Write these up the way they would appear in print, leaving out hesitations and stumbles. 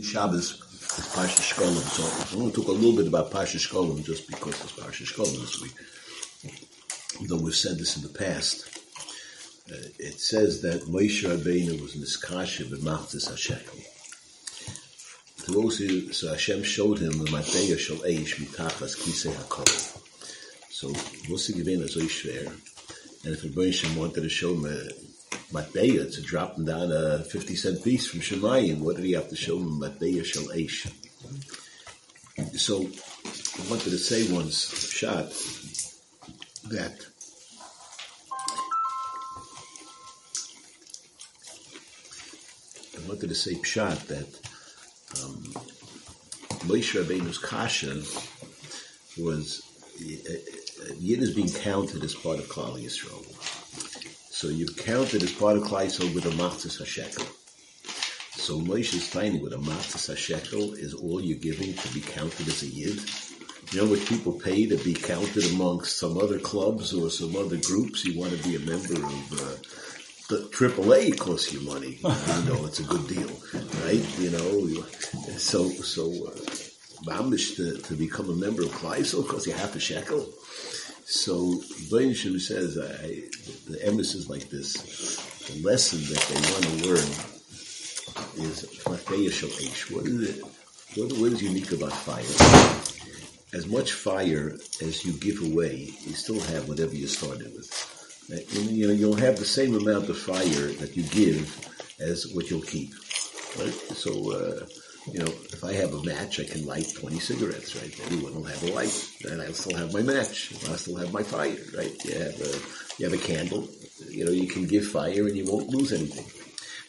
Shabbos, Parshas Shekalim. So I only took a little bit about Parshas Shekalim just because it's Parshas Shekalim this week. Though we've said this in the past, it says that Moshe Rabbeinu was miskashiv b'machzis Hashem. So Hashem showed him the matayah shel eish mitachas kisei hakol. So Moshe Rabbeinu is oishver, and if Rabbeinu Shem wanted to show him Matbeya, to drop him down a 50-cent piece from Shamayim, what did he have to show him? Matbeya shel eish. So, I wanted to say once, shot, that I wanted to say, pshat, that Moshe Rabbeinu's kasha was Yid is being counted as part of Klal Yisroel. So you counted as part of Klal Yisroel with a machzis hashekel. So Moshe's finding with a machzis hashekel is all you're giving to be counted as a Yid. You know what people pay to be counted amongst some other clubs or some other groups? You want to be a member of the AAA costs you money. You know, it's a good deal, right? You know, Mamish to become a member of Klal Yisroel because you have a shekel. So Bein Adam says, the emphasis is like this. The lesson that they want to learn is matayah shel eish. What is unique about fire? As much fire as you give away, you still have whatever you started with. You know, you'll have the same amount of fire that you give as what you'll keep. Right? So, you know, if I have a match, I can light 20 cigarettes, right? Everyone will have a light, and I'll still have my match. I'll still have my fire, right? You have a candle. You know, you can give fire, and you won't lose anything.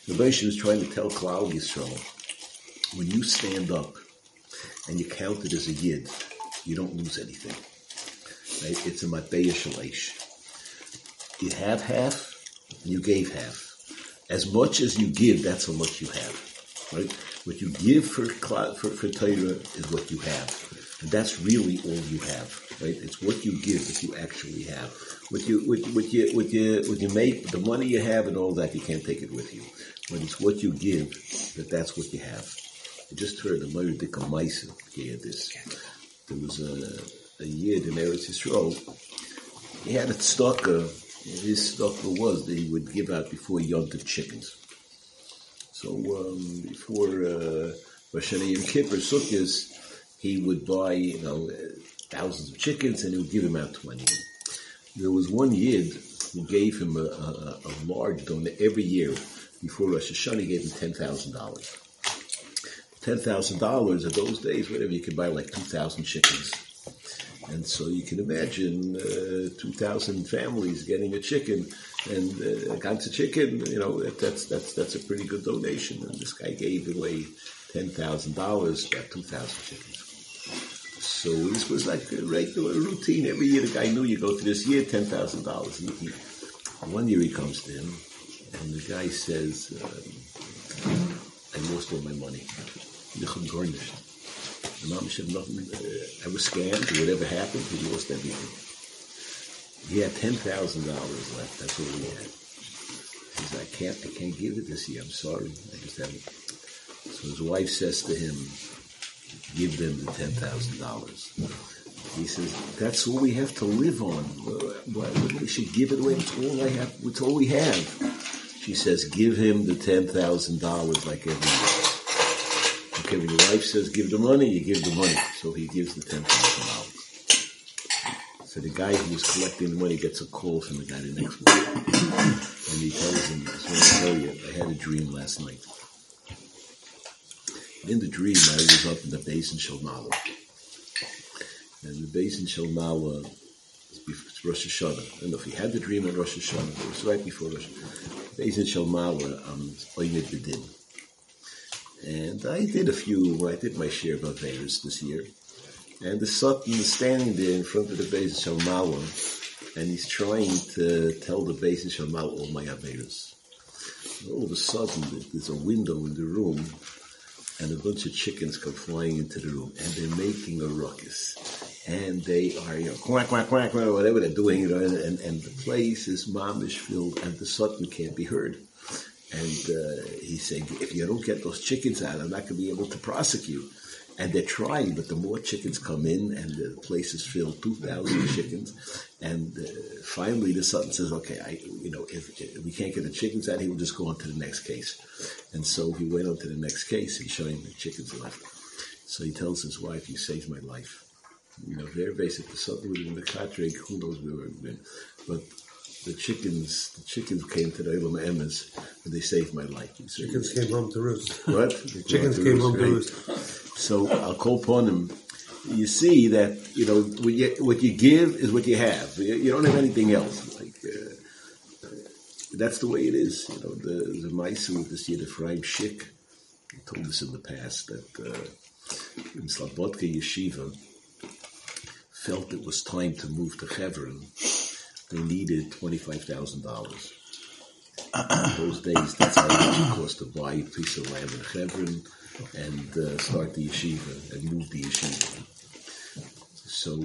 The Beishim is trying to tell Klal Yisrael, when you stand up and you count it as a Yid, you don't lose anything. Right? It's a matbeya shalish. You have half, and you gave half. As much as you give, that's how much you have. Right? What you give for Torah is what you have, and that's really all you have. Right? It's what you give that you actually have. What you make, the money you have, and all that, you can't take it with you. When it's what you give, that's what you have. I just heard a Meredith Maisa hear this. There was a Yid in Eretz Yisroel. He had a tzedakah. His tzedakah was that he would give out before Yom Tov chickens. So before Rosh Hashanah Yom Kippur Sukkos, he would buy thousands of chickens and he would give him out 20. There was one Yid who gave him a large donation every year before Rosh Hashanah. He gave him $10,000. $10,000 of those days, whatever you could buy, like 2,000 chickens. And so you can imagine 2,000 families getting a chicken, and a ganze chicken, you know, that's a pretty good donation. And this guy gave away $10,000, about 2,000 chickens. So this was like a regular routine. Every year the guy knew, you go to this year, $10,000. And one year he comes to him, and the guy says, I lost all my money. I'm garnished. The mom said nothing. I was scammed. Whatever happened, he lost everything. He had $10,000 left. That's all he had. He said, I can't give it this year. I'm sorry. I just haven't. So his wife says to him, give them the $10,000. He says, that's all we have to live on. We should give it away. It's all I have. It's all we have. She says, give him the $10,000 like everyone. Okay, when your wife says give the money, you give the money. So he gives the $10,000. So the guy who was collecting the money gets a call from the guy the next morning. And he tells him, I just want to tell you, I had a dream last night. In the dream, I was up in the Basin Shalmala. And the Basin Shalmala is Rosh Hashanah. I don't know if he had the dream at Rosh Hashanah, but it was right before Rosh Hashanah. Basin Shalmala, Oynid B'din. And I did my share of Averis this year. And the Sutton is standing there in front of the Beis Yisrael, and he's trying to tell the Beis Yisrael all my Averis. All of a sudden, there's a window in the room, and a bunch of chickens come flying into the room, and they're making a ruckus. And they are, quack, quack, quack, quack, whatever they're doing, and the place is mamish filled, and the Sutton can't be heard. And he's saying, if you don't get those chickens out, I'm not going to be able to prosecute. And they're trying, but the more chickens come in, and the place is filled, 2,000 chickens. And finally, the son says, "Okay, if we can't get the chickens out, he will just go on to the next case." And so he went on to the next case, and showing the chickens left. So he tells his wife, "You saved my life." Very basic. The son was in the katrig. Who knows where we've been? But the chickens came to the Olam Emes, and they saved my life. So chickens came home to roost. What? The chickens came home to roost. So I'll call upon him. You see that what you give is what you have. You don't have anything else. That's the way it is. The Meisim of this year, the Ephraim Shik, told us in the past that in Slobodka Yeshiva felt it was time to move to Hebron. They needed $25,000. In those days, that's how much it cost to buy a piece of land in Hebron and start the yeshiva and move the yeshiva. So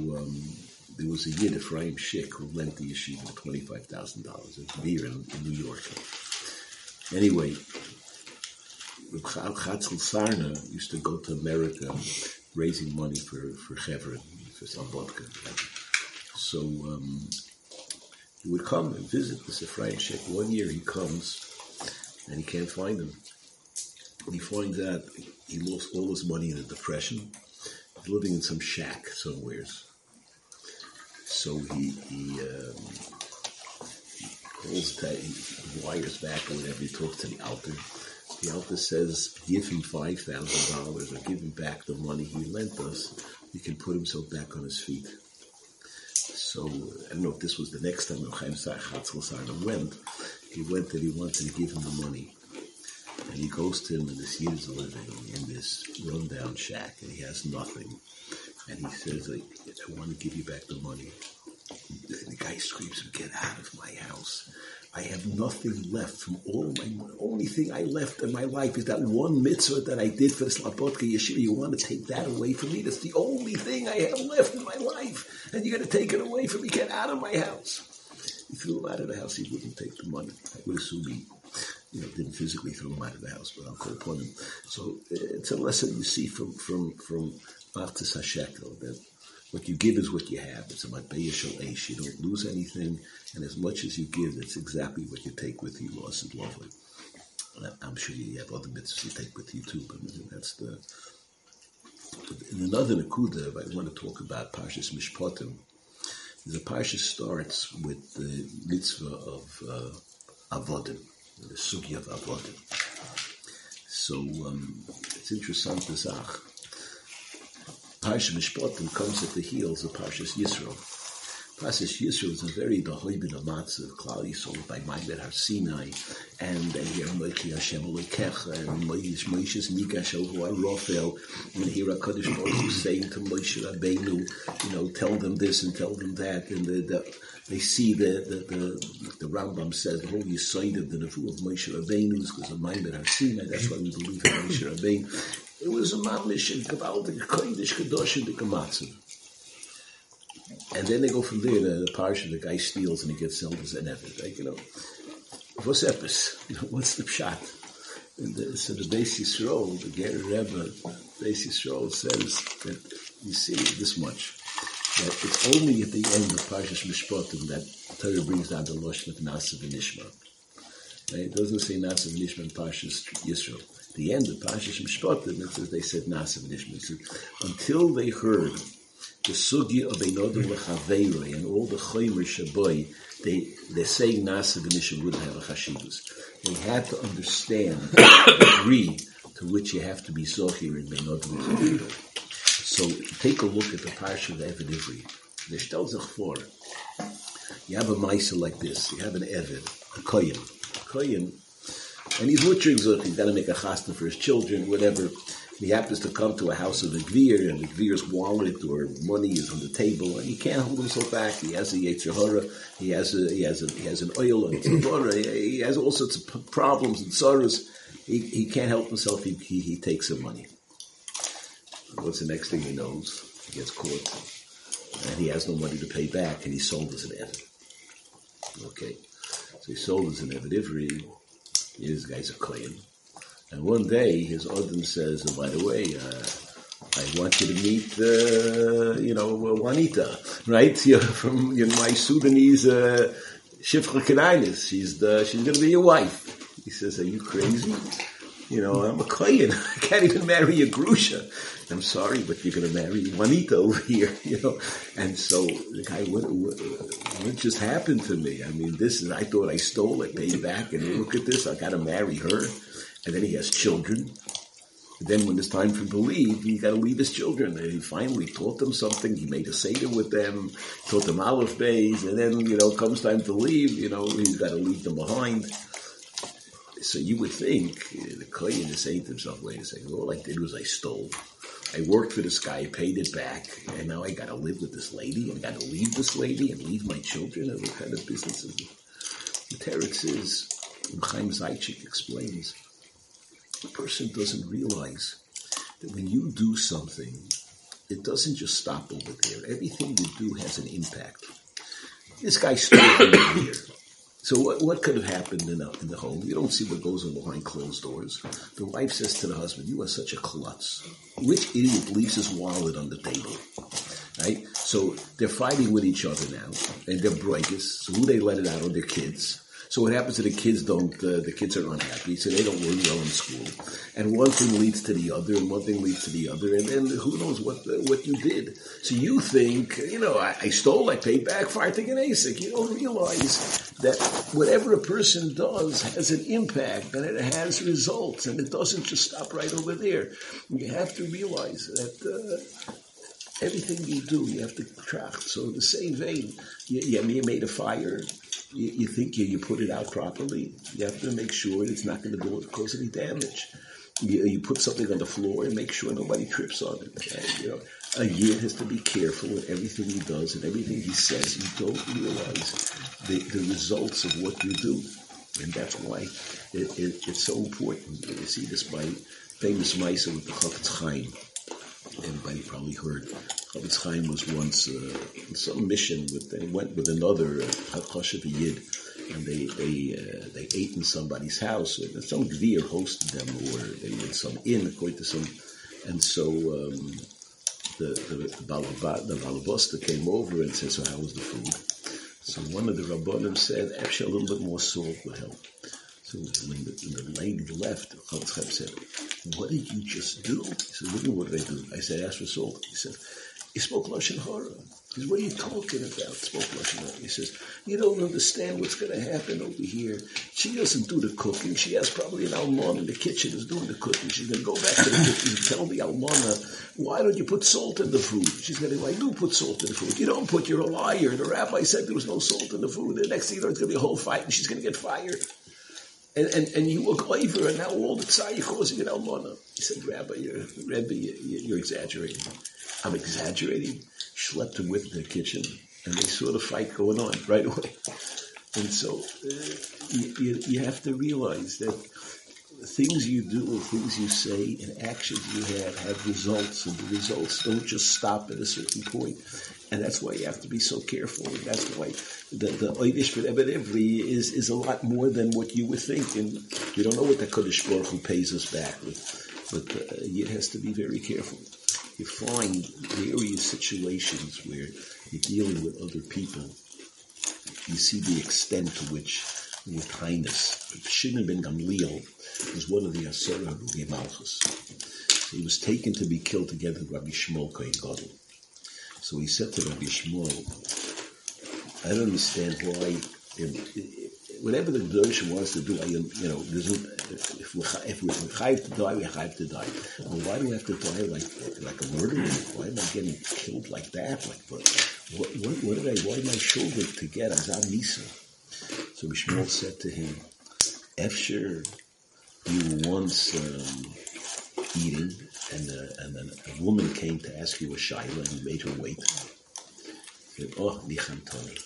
there was a Yid, Ephraim Shik, who lent the yeshiva $25,000 at Beer in New York. Anyway, Reb Chatzal Sarna used to go to America raising money for Hebron, for Slobodka. So he would come and visit this Ephraim Shik. One year he comes and he can't find him. He finds out he lost all his money in the Depression. He's living in some shack somewhere. So he wires back or whatever. He talks to the altar. The altar says, give him $5,000 or give him back the money he lent us. He can put himself back on his feet. So I don't know if this was the next time Chaim Chatzal Sarna went. He went and he wanted to give him the money. And he goes to him, and this Yid is living in this run-down shack, and he has nothing. And he says, I want to give you back the money. And the guy screams, get out of my house. I have nothing left from all my money. Only thing I left in my life is that one mitzvah that I did for the Slobodka Yeshiva. You want to take that away from me? That's the only thing I have left in my life. And you're going to take it away from me? Get out of my house. He threw him out of the house. He wouldn't take the money. I would assume he didn't physically throw him out of the house, but I'll call upon him. So it's a lesson you see from Artis HaShekel, that what you give is what you have. It's a matbeya shel eish. You don't lose anything, and as much as you give, that's exactly what you take with you. Loss is lovely. I'm sure you have other mitzvahs you take with you too, but that's the... In another Nakuda, I want to talk about Parshas Mishpatim. The Parsha starts with the mitzvah of Avodim. The sugi of Avodim. So, it's interesting to say. Parshas Mishpatim comes at the heels of Parshas Yisroel. Parshas Yisroel is a very dahoy bin amatz of Klal Yisroel by Ma'amed Har Sinai, and here Moichi Hashem Elokecha, and Moishe's Nigash El Huar Rofel, and here HaKadosh Baruch Hu saying to Moshe Rabbeinu, tell them this and tell them that, and they see the Rambam says the whole Yisoid of the Nevuah of Moshe Rabbeinu is because of Ma'amed Har Sinai. That's why we believe in Moshe Rabbeinu. It was a mamlish and Kavaldik Kodesh Kadosh and the Kamatsu. And then they go from there to the parish, and the guy steals and he gets elders and everything. What's epis? What's the pshat? So the Beis Yisroel, the Ger Rebbe, Beis Yisroel says that you see this much, that it's only at the end of Parshas Mishpatim that Torah brings down the Lashon of Naseh V'nishma. It doesn't say Naseh V'nishma in Parshas Yisroel. At the end of Parshas Mishpatim, it says they said Naseh V'nishma. Until they heard the sugya of Bein Adam Lechaveiro and all the chomer shaboy, they're saying Naseh V'nishma wouldn't have a chashivus. They had to understand the degree to which you have to be zocher in Bein Adam Lechaveiro. So take a look at the parsha of Eved Ivri. There tells us for you have a maisa like this. You have an Eved, a koyin, and he's butchering zocher. He's got to make a chasna for his children, whatever. He happens to come to a house of the Gvir, and the Gvir's wallet or money is on the table, and he can't hold himself back. He has a Yetzer Hara, he has an oil and tzibora, he has all sorts of problems and sorrows. He can't help himself. He takes the money. What's the next thing he knows? He gets caught, and he has no money to pay back, and he's sold as an Eved. Okay, so he's sold as an Eved Ivri. This guy's a Kohen. And one day his Odom says, oh, by the way, I want you to meet, Juanita, right? You're from my Sudanese Shifra Kedainis. She's going to be your wife. He says, are you crazy? I'm a Kohen. I can't even marry a Grusha. I'm sorry, but you're going to marry Juanita over here, And so the guy, what just happened to me? I mean, I thought I stole it, paid back, and look at this, I got to marry her. And then he has children. And then when it's time for him to leave, he got to leave his children. And he finally taught them something. He made a Seder with them, taught them Aleph Beis, and then, comes time to leave, he's got to leave them behind. So you would think the Kohen is saying to himself, wait a second, all I did was I stole. I worked for this guy, paid it back, and now I got to live with this lady, and got to leave this lady, and leave my children, and what kind of business is it? The Teretz is, Chaim Zaitchik explains, the person doesn't realize that when you do something, it doesn't just stop over there. Everything you do has an impact. This guy stole over here. So what could have happened in the home? You don't see what goes on behind closed doors. The wife says to the husband, you are such a klutz. Which idiot leaves his wallet on the table? Right? So they're fighting with each other now, and they're broigus. So who they let it out on? Their kids. So what happens to the kids the kids are unhappy, so they don't learn well in school. And one thing leads to the other, and one thing leads to the other, and then who knows what you did. So you think, I stole, I paid back, Fartig and Asik. You don't realize that whatever a person does has an impact, and it has results, and it doesn't just stop right over there. You have to realize that... everything you do, you have to tracht. So in the same vein, you made a fire, you think you put it out properly, you have to make sure it's not going to cause any damage. You put something on the floor and make sure nobody trips on it. And, a yid has to be careful with everything he does and everything he says. You don't realize the results of what you do. And that's why it's so important. You see this by famous Maisa with the Chafetz Chaim. Everybody probably heard. Chafetz Chaim was once in some mission. They went with another Chashav Yid, and they ate in somebody's house. Some Gvir hosted them, or they were in some inn, according to some. And so the Balavosta came over and said, "So how was the food?" So one of the Rabbanim said, "Actually, a little bit more salt would help." So when the lady left, Chafetz Chaim said, "What did you just do?" He said, "What did I do?" I said, "Ask for salt." He said, "You spoke Lashon Hara." He said, "What are you talking about, spoke Lashon Hara?" He says, "You don't understand what's going to happen over here. She doesn't do the cooking. She has probably an almana in the kitchen who's doing the cooking. She's going to go back to the kitchen and tell the almana, why don't you put salt in the food? She's going to go, I do put salt in the food. You don't put, you're a liar. The rabbi said there was no salt in the food. The next thing you know, it's going to be a whole fight and she's going to get fired. And you look over, and now all the tzar you're causing an almana." He said, "Rabbi, you're exaggerating." "I'm exaggerating?" Schlepped him with in the kitchen, and they saw the fight going on right away. And so you have to realize that things you do, things you say, and actions you have results, and the results don't just stop at a certain point. And that's why you have to be so careful. And that's why the Oidish for Eved Ivri is a lot more than what you would think. And you don't know what the Kodesh Baruch Hu pays us back with. But it has to be very careful. You find various situations where you're dealing with other people. You see the extent to which, with kindness, Shimon ben Gamliel was one of the Asura Ruge Malchus. So he was taken to be killed together with Rabbi Shmuel Kohen Gadol. So he said to Rabbi Shmuel, "I don't understand why, whatever the Dershim wants to do, if we're chayav to die, we're chayav to die. Well, why do we have to die like a murderer? Why am I getting killed like that? Why am I shouldered to get Azam Misa?" So Shmuel said to him, "Efsher, you were once eating, and then a woman came to ask you a shaila, and you made her wait. He said, oh, nichamtoni.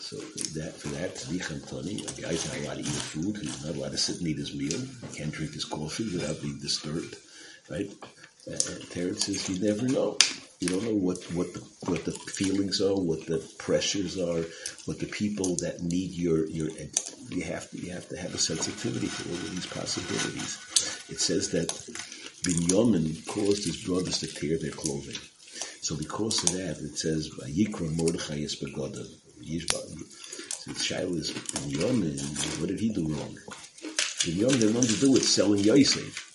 So for that, nichamtoni, a guy's not allowed to eat food, he's not allowed to sit and eat his meal, he can't drink his coffee without being disturbed, right?" Terence says, you never know. You don't know what the feelings are, what the pressures are, what the people that need your you have to have a sensitivity for all of these possibilities. It says that Binyamin caused his brothers to tear their clothing. So because of that, it says Vayikra Mordechai es begodim. So the child is Binyamin. What did he do wrong? Binyamin had nothing to do with selling Yosef.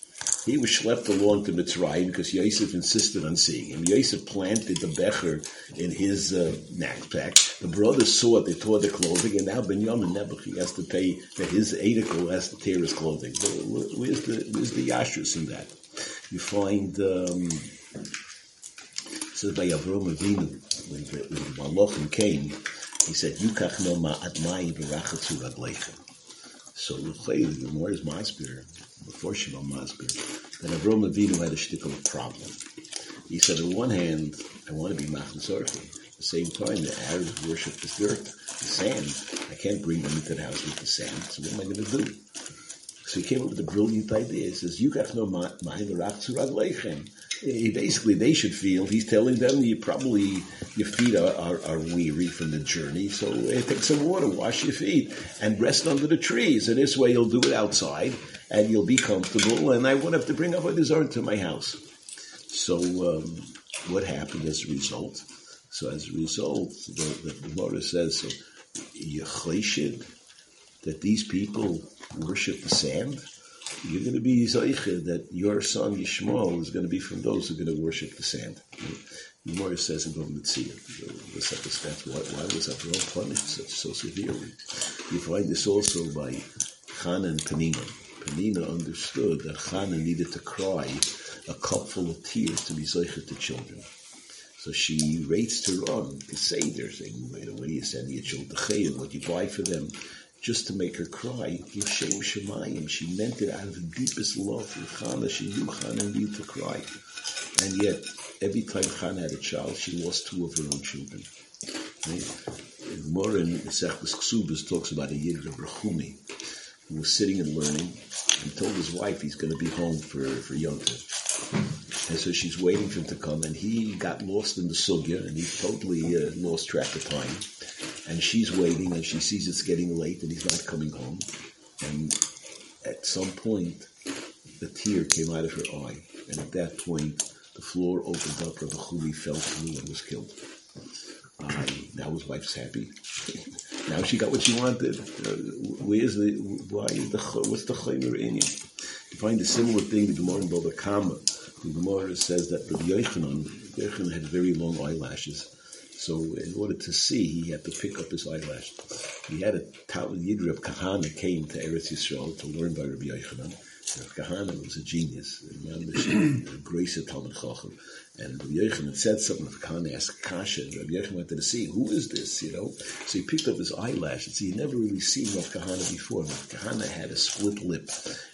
He was schlepped along to Mitzrayim because Yosef insisted on seeing him. Yosef planted the becher in his knapsack. The brothers saw it, they tore their clothing, and now Binyamin Nebuchadnezzar has to pay for his eidikul, has to tear his clothing. So where's the yashrus in that? You find, it says by Avraham Avinu, when the Malachim came, he said, Yukach no ma'atmai v'rachatzu ragleichem. So the more is Masbir, before Shema Masbir, that Avraham Avinu had a shtickle problem. He said, on one hand, I want to be Machnas Orchi. At the same time, the Arabs worship the dirt, the sand. I can't bring them into the house with the sand, so what am I going to do? So he came up with a brilliant idea. He says, Yukach no ma'in v'rach tzurad leichem. Basically, they should feel, he's telling them, your feet are weary from the journey, so take some water, wash your feet, and rest under the trees. And this way you'll do it outside, and you'll be comfortable, and I won't have to bring avodas zara to my house. So what happened as a result? So as a result, the Gemara says, so, Yechleishid, that these people worship the sand, you're going to be Zoicha, that your son Yishmael is going to be from those who are going to worship the sand. The Gemara says in Bava Metzia, why was Avraham punished so severely? You find this also by Chana and Penina. Penina understood that Chana needed to cry a cupful of tears to be Zoicha to children. So she rates to run to Seder, saying, what do you send your children? What do you buy for them? Just to make her cry, Yeshem Shamayim. She meant it out of the deepest love for Chana. She knew Chana needed to cry. And yet, every time Chana had a child, she lost two of her own children. The Gemara in Mesechtes Ksubos talks about a Yidra Benachem who was sitting and learning and told his wife he's going to be home for Yom Kippur. And so she's waiting for him to come, and he got lost in the sugya, and he totally lost track of time. And she's waiting, and she sees it's getting late, and he's not coming home. And at some point, the tear came out of her eye. And at that point, the floor opened up, Rabbi Chumi fell through and was killed. Now his wife's happy. Now she got what she wanted. What's the chaymer in it? You find a similar thing, the Gemara in Baba Kama. The Gemara says that Rav Yochanan had very long eyelashes. So in order to see, he had to pick up his eyelash. He had a Talmid, Rav Kahana, came to Eretz Yisroel to learn by Rabbi Yochanan. Rav Kahana was a genius, a grace of Talmid Chacham. And Rabbi Yochanan said something, Rav Kahana asked Kasha, and Rabbi Yochanan wanted to see, who is this, So he picked up his eyelash, and see, he'd never really seen Rav Kahana before. Rav Kahana had a split lip,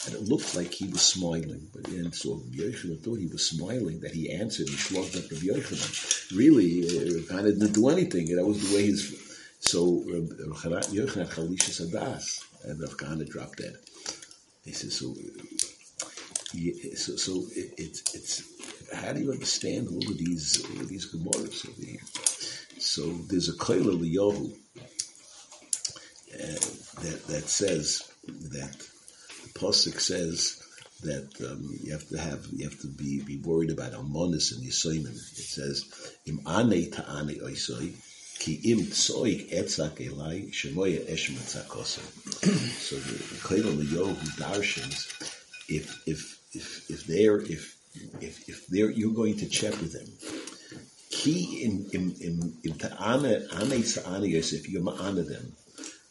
and it looked like he was smiling. And so Rabbi Yochanan thought he was smiling, that he answered, and shlogged up Rabbi Yochanan. Really, Rav Kahana didn't do anything, and that was the way his... So Rav Yochanan Chalisha Sadas, and Rav Kahana dropped dead. He says, so it's... How do you understand all of these Gemaras over here? So there's a Kleil Eliyahu that says that the pasuk says that you have to be worried about almonis and yisoyim. It says im anei ta'anei oisoi ki im tsoik etzak elai shemoya eshem etzakosim. So the Kleil Eliyahu darshans if you're going to check with them, ki im if you ma'ana them,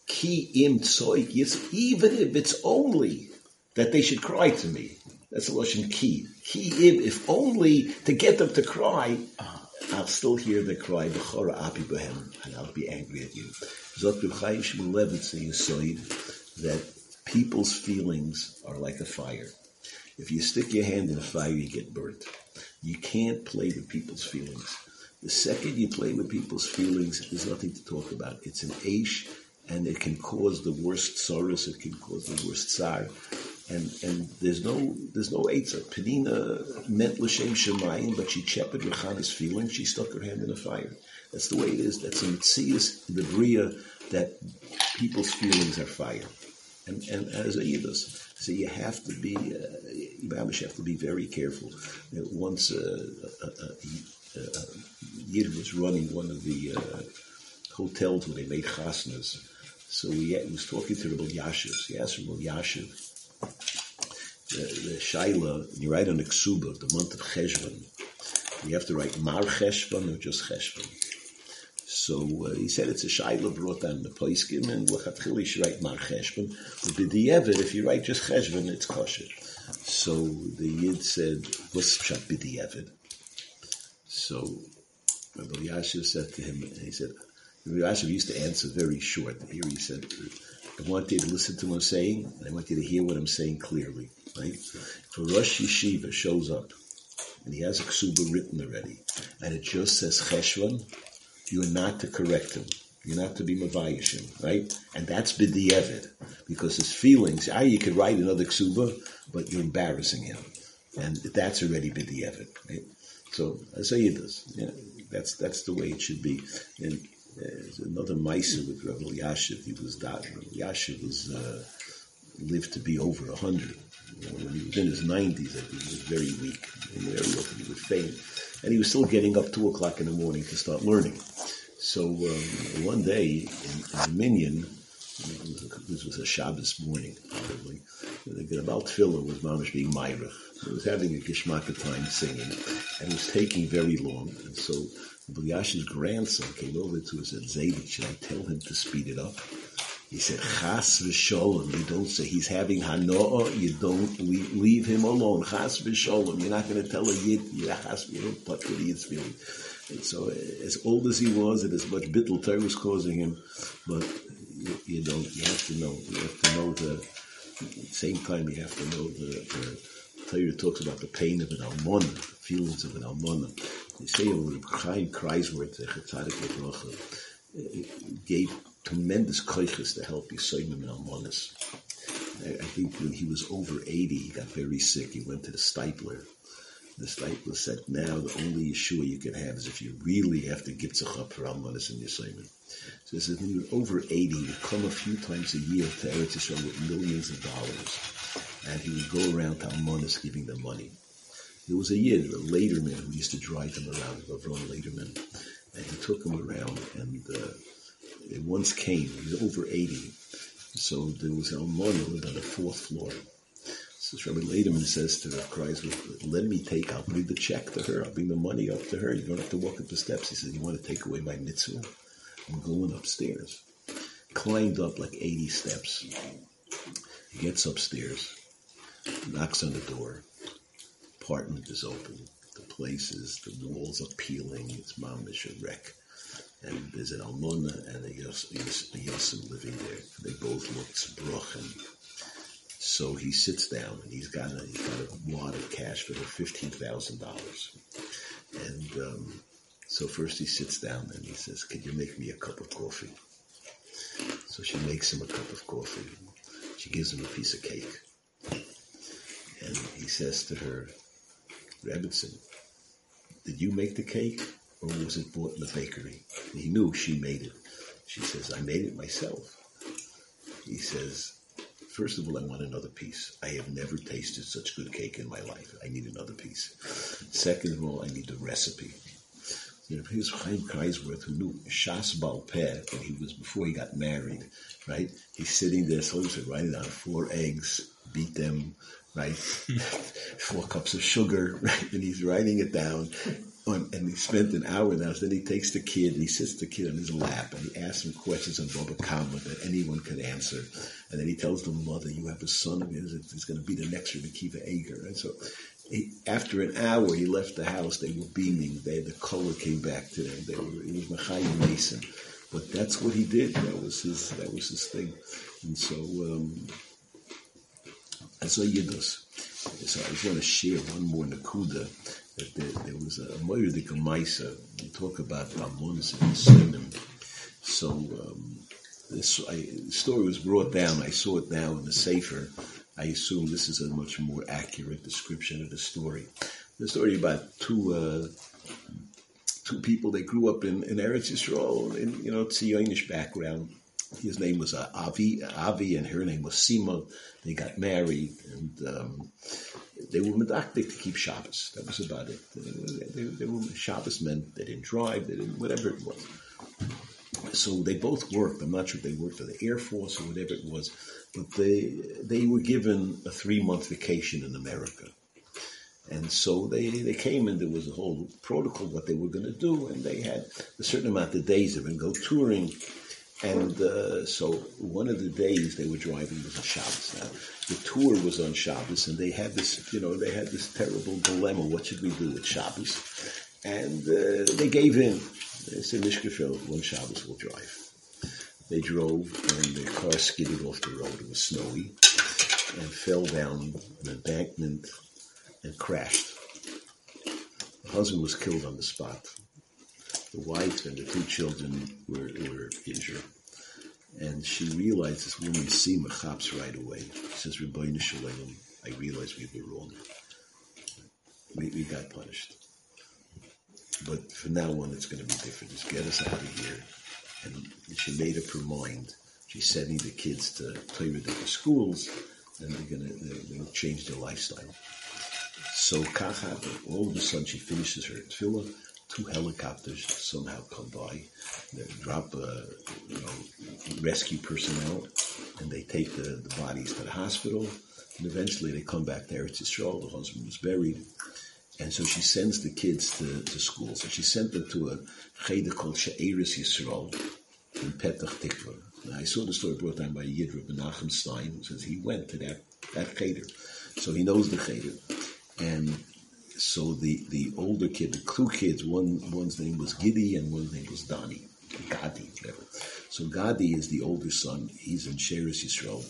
ki im tsoik yes, even if it's only that they should cry to me. That's a lashon ki im, if only to get them to cry. I'll still hear the cry, b'chora api b'hem, and I'll be angry at you. Zot Reb Chaim Shmuel Levitz said that people's feelings are like a fire. If you stick your hand in a fire, you get burnt. You can't play with people's feelings. The second you play with people's feelings, there's nothing to talk about. It's an ash, and it can cause the worst sorrows, it can cause the worst tsar. And there's no Eitzah. Penina meant l'shem Shamayim, but she chepped Rechana's feeling. She stuck her hand in the fire. That's the way it is. That's in Tzias, the Bria, that people's feelings are fire. And as a Yidus, so you have to be, Mamish have to be very careful. You know, once Yid was running one of the hotels when they made chasnas, so he was talking to Rabbi Yashiv. So he asked Rabbi Yashiv, the Shaila, you write on the Ksuba, the month of Cheshvan, you have to write Mar Cheshvan or just Cheshvan. So he said it's a Shaila brought down the Poiskim, and L'chatchil you should write Mar Cheshvan, but B'di'evet, if you write just Cheshvan, it's kosher. So the Yid said, what's Pshat B'di'evet? So Rabbi Yashiv said to him, and he said, Rabbi Yashiv used to answer very short. Here he said, I want you to listen to what I'm saying, and I want you to hear what I'm saying clearly. Right? If a Rosh Yeshiva shows up, and he has a ksuba written already, and it just says Cheshvan, you're not to correct him. You're not to be Mavayish him, right? And that's B'di'evet, because his feelings, you could write another ksuba, but you're embarrassing him. And that's already B'di'evet, right? So, that's how he does. Yeah, that's the way it should be. And there's another Maisa with Rabbi Yashiv. Rabbi Yashiv lived to be over 100. When he was in his 90s, I think he was very weak. And very often he would faint. And he was still getting up 2 o'clock in the morning to start learning. So one day in Minyan, this was a Shabbos morning, probably, the Gebal Tefillah was Mamash being Meirach. He was having a Geshmaka time singing, and it was taking very long. And so Yashiv's grandson came over to us and said, should I tell him to speed it up? He said, Chas v'sholem, you don't say he's having hano'ah, you don't leave him alone. Chas v'sholem, you're not going to tell a Yid, you don't touch what Yid's feeling. And so as old as he was and as much bittul Torah was causing him, but you have to know the, at the same time you have to know the Torah talks about the pain of an almana, the feelings of an almana. They say Reb Chaim Kreisworth, the Chatzadik Lebracha, gave tremendous koiches to help Yisoyim and almanas. I think when he was over 80, he got very sick. He went to the Stipler. The Stipler said, now the only Yeshua you can have is if you really have to give tzachah for almanas and Yisoyim. So he said, when you were over 80, he would come a few times a year to Eretz Yisroel with millions of dollars. And he would go around to almanas giving them money. There was a Yid, a Lederman, who used to drive him around, Ravron Lederman. And he took him around, and they once came, he was over 80. So there was an almana lived on the 4th floor. So Rabbi Lederman says to Rav Kreisworth, I'll bring the check to her, I'll bring the money up to her, you don't have to walk up the steps. He said, you want to take away my mitzvah? I'm going upstairs. Climbed up like 80 steps. He gets upstairs, knocks on the door. Apartment is open. The place is, the walls are peeling. It's mamish a wreck. And there's an almana and a yosim living there. They both look zbrochen. So he sits down and he's got a lot of cash for $15,000. And so first he sits down and he says, "Can you make me a cup of coffee?" So she makes him a cup of coffee. She gives him a piece of cake. And he says to her, "Rebinson, did you make the cake, or was it bought in the bakery?" And he knew she made it. She says, "I made it myself." He says, "First of all, I want another piece. I have never tasted such good cake in my life. I need another piece. Second of all, I need the recipe." Here's Chaim Kreisworth, who knew Shas Bal Peh, and he was before he got married, right? He's sitting there, so he's writing down 4 eggs, beat them, right? 4 cups of sugar, right? And he's writing it down. And he spent an hour now. So then he takes the kid and he sits the kid on his lap and he asks him questions on Baba Kama that anyone could answer. And then he tells the mother, "You have a son of his. He's going to be the next Rebbe Kiva Eger." And so after an hour, he left the house. They were beaming. The color came back to them. It was Machayim Mason. But that's what he did. That was his thing. And so that's what he does. So I just want to share one more nakuda. That there was a moedik maisa. We talk about almanas and yisoyim. So this story was brought down. I saw it now in the Sefer I assume this is a much more accurate description of the story. The story about two people. They grew up in Eretz Yisroel, in Tzionish background. His name was Avi, and her name was Sima. They got married, and they were medactic to keep Shabbos. That was about it. They were Shabbos men. They didn't drive. They didn't whatever it was. So they both worked. I'm not sure if they worked for the Air Force or whatever it was, but they were given a 3-month vacation in America. And so they came, and there was a whole protocol what they were going to do, and they had a certain amount of days they were going to go touring. And so one of the days they were driving was on Shabbos. Now, the tour was on Shabbos, and they had this, they had this terrible dilemma. What should we do with Shabbos? And they gave in. They said, Mishkefil, one Shabbos we'll drive. They drove, and their car skidded off the road. It was snowy, and fell down an embankment and crashed. The husband was killed on the spot. The wife and the 2 children were injured. And she realized, this woman, Sima, chaps right away. She says, Rebbeinu Shalom, I realized we were wrong. We got punished. But from now on, it's going to be different. Just get us out of here. And she made up her mind. She's sending the kids to Torah schools, and they're going to change their lifestyle. So Kacha, all of a sudden, she finishes her tefillah. 2 helicopters somehow come by. They drop rescue personnel, and they take the bodies to the hospital. And eventually they come back to Eretz Yisrael. The husband was buried. And so she sends the kids to school. So she sent them to a cheder called She'eris Yisrael in Petach Tikva. Now, I saw the story brought down by Yidra Benachem Stein, who says he went to that cheder. So he knows the cheder. And so the older kid, the 2 kids, one's name was Giddy and one's name was Gadi, whatever. So Gadi is the older son. He's in She'eris Yisrael.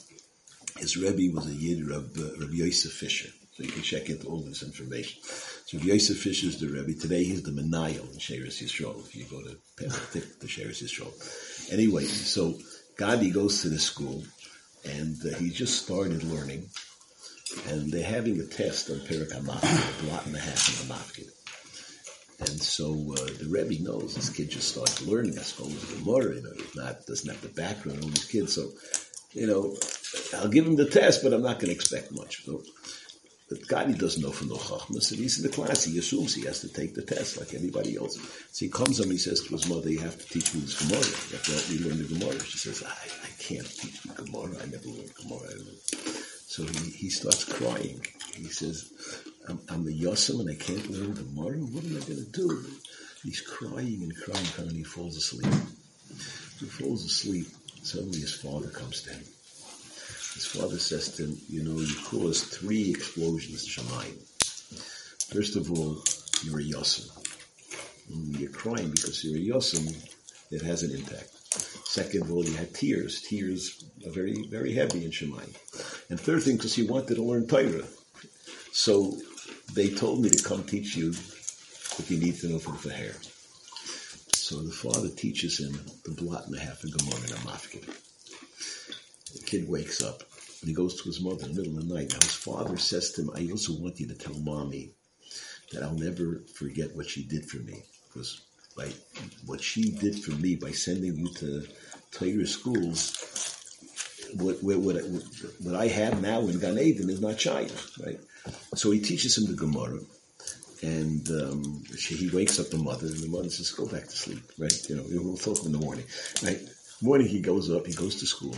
His Rebbe was a Yid, Rabbi Yosef Fisher. So you can check into all this information. So Rav Yosef Fisher is the Rebbe. Today he's the Menayel in She'eris Yisrael, if you go to the She'eris Yisrael. Anyway, so Gadi goes to the school, and he just started learning. And they're having a test on Perek HaMafkid, a blot and a half in the Mafkid. And so the Rebbe knows this kid just starts learning. I suppose the Gemara, doesn't have the background on these kids. So, I'll give him the test, but I'm not going to expect much. So, but Gadi doesn't know from no Chachma, so he's in the class. He assumes he has to take the test like anybody else. So he comes home, he says to his mother, you have to teach me this Gemara. You have to help me learn the Gemara. She says, I can't teach you Gemara. I never learned Gemara. So he starts crying. He says, I'm a Yosem and I can't learn tomorrow. What am I going to do? He's crying, and he falls asleep. Suddenly his father comes to him. His father says to him, you caused 3 explosions in Shamayim. First of all, you're a Yosem. You're crying because you're a Yosem. It has an impact. Second of all, you had tears. Tears are very, very heavy in Shamayim. And third thing, because you wanted to learn Torah. So they told me to come teach you what you need to know from the hair. So the father teaches him the blot and a half in Gemara and Mafkid. The kid wakes up, and he goes to his mother in the middle of the night. Now his father says to him, I also want you to tell Mommy that I'll never forget what she did for me. Because what she did for me by sending you to Torah schools, what I have now in Gan Eden is not Shayach, right? So he teaches him the Gemara, and he wakes up the mother, and the mother says, go back to sleep, right? We'll talk in the morning. Right? Morning he goes up, he goes to school,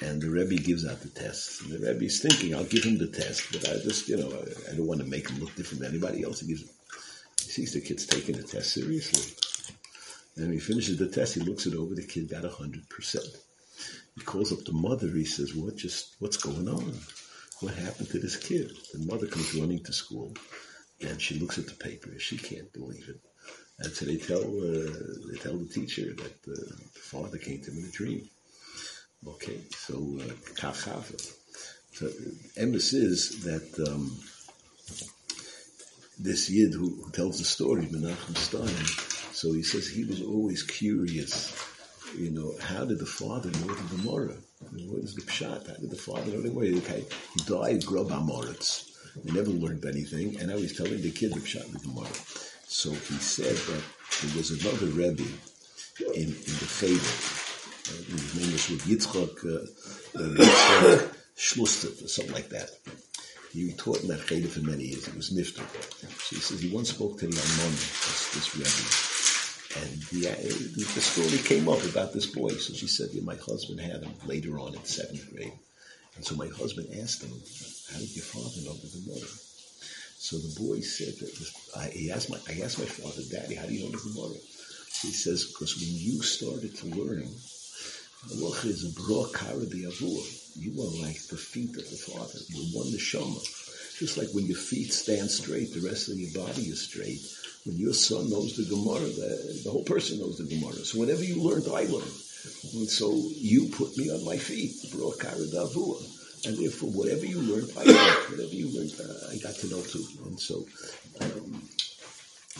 and the Rebbe gives out the test. And the Rebbe's thinking, I'll give him the test, but I just, I don't want to make him look different than anybody else. He sees the kid's taking the test seriously. And when he finishes the test, he looks it over, the kid got 100%. He calls up the mother, he says, what's going on? What happened to this kid? The mother comes running to school, and she looks at the paper. She can't believe it. And so they tell the teacher that the father came to him in a dream. Okay, so Kachava. So emes is that this Yid who tells the story, Menachem Stein, so he says he was always curious. How did the father know the Gemara? I mean, what is the pshat? How did the father know the way? Okay, he died grub amoritz. They never learned anything, and I was telling the kid the pshat with the Gemara. So he said that there was another Rebbe in the Cheder. His name was Yitzchak Shlustet, or something like that. He taught in that Cheder for many years. It was Nifter. So he says he once spoke to the Almond, this Rebbe. And the story came up about this boy. So she said, yeah, my husband had him later on in seventh grade. And so my husband asked him, how did your father know the Gemara? So the boy said, I asked my father, Daddy, how do you know the Gemara? He says, because when you started to learn, you were like the feet of the father. You were one neshama. Just like when your feet stand straight, the rest of your body is straight. When your son knows the Gemara, the whole person knows the Gemara. So whatever you learned, I learned. And so you put me on my feet, and therefore whatever you learned, I learned. Whatever you learned, I got to know too. And so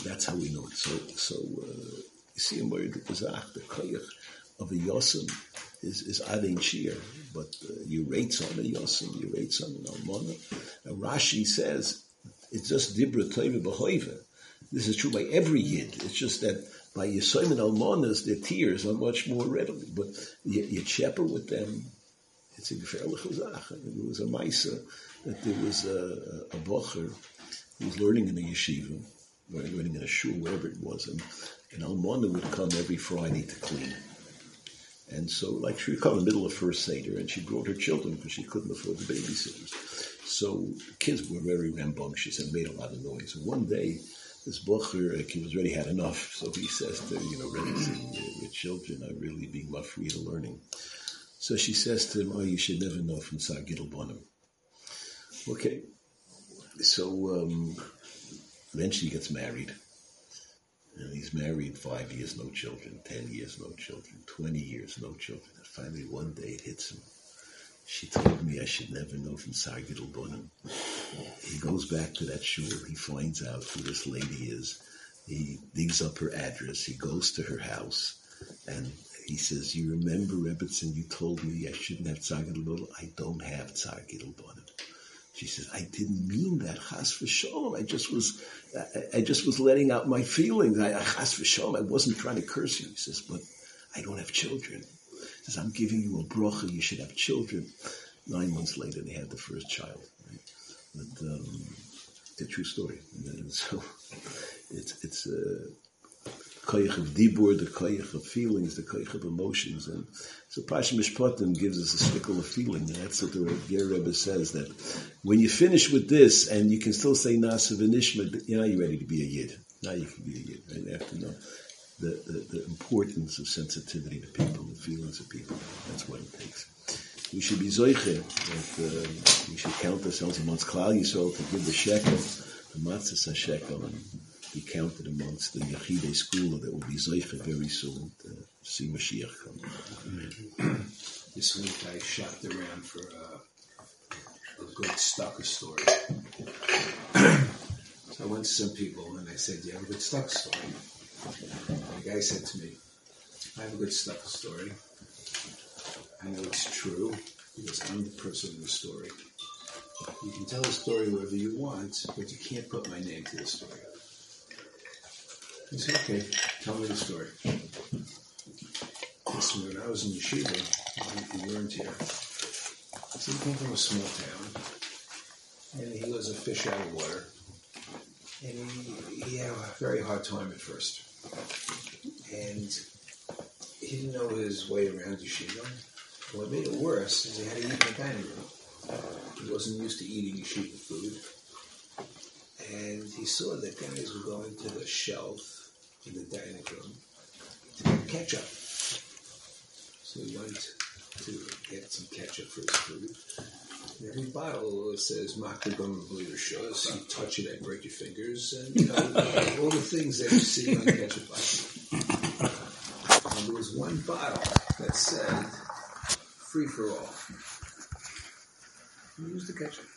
that's how we know it. So you see in Mordechai the koyach of a yosim is aden shir, but you rates on a yosim, you rates on an almana. Rashi says it's just dibra toive b'hoive. This is true by every yid. It's just that by Yisoyim and Almanas, their tears are much more readily. But you cheper with them. It's a geferlich hazach. There was a maisa that there was a bocher who was learning in a yeshiva, or learning in a shul, wherever it was. And an Almana would come every Friday to clean. And so, like, she would come in the middle of first Seder, and she brought her children because she couldn't afford the babysitters. So kids were very rambunctious and made a lot of noise. And one day, this bocher, he was already had enough, so he says to, raising your children are really being mafri to learning. So she says to him, oh, you should never know from Sar Gittel Bonham. Okay, so eventually he gets married. And he's married 5 years, no children, 10 years, no children, 20 years, no children. And finally one day it hits him. She told me I should never know from Sar Gittel Bonham. He goes back to that shul. He finds out who this lady is. He digs up her address. He goes to her house. And he says, you remember, Rebbetzin, you told me I shouldn't have Tsar Gittel Bonham. I don't have Tsar Gittel Bonham. She says, I didn't mean that, chas v'sholom. I just was letting out my feelings. Chas v'sholom, I wasn't trying to curse you. He says, but I don't have children. He says, I'm giving you a brocha, you should have children. 9 months later, they had the first child. Right? But it's a true story. And so it's a koyach of dibur, the koyach of feelings, the koyach of emotions. And so Parshas Mishpatim gives us a stickle of feeling. And that's what the Ger Rebbe says, that when you finish with this and you can still say Naseh V'nishma, now you're ready to be a yid. Now you can be a yid. Right? After now. The importance of sensitivity to people, the feelings of people. That's what it takes. We should be zoiche, that we should count ourselves amongst Klal Yisroel to give the shekel, the matzah shekel, and be counted amongst the Yechidei school that will be zoiche very soon to see Mashiach come. This week I shopped around for a good stocker story. So I went to some people and I said, "Do you have a good stocker story?" The guy said to me, I have a good stuff story. I know it's true because I'm the person in the story. You can tell the story wherever you want, but you can't put my name to the story. I said, okay, tell me the story. Listen, when I was in Yeshiva, he learned here. So he came from a small town, and he was a fish out of water. And he had a very hard time at first. And he didn't know his way around yeshiva. What made it worse is he had to eat in the dining room. He wasn't used to eating yeshiva food. And he saw that guys were going to the shelf in the dining room to get ketchup. So he went to get some ketchup for his food. And every bottle says, Makar Gum Bleeder Shows. You touch it, I break your fingers. And all the things that you see on ketchup bottles. And there was one bottle that said, free for all. Who used the ketchup?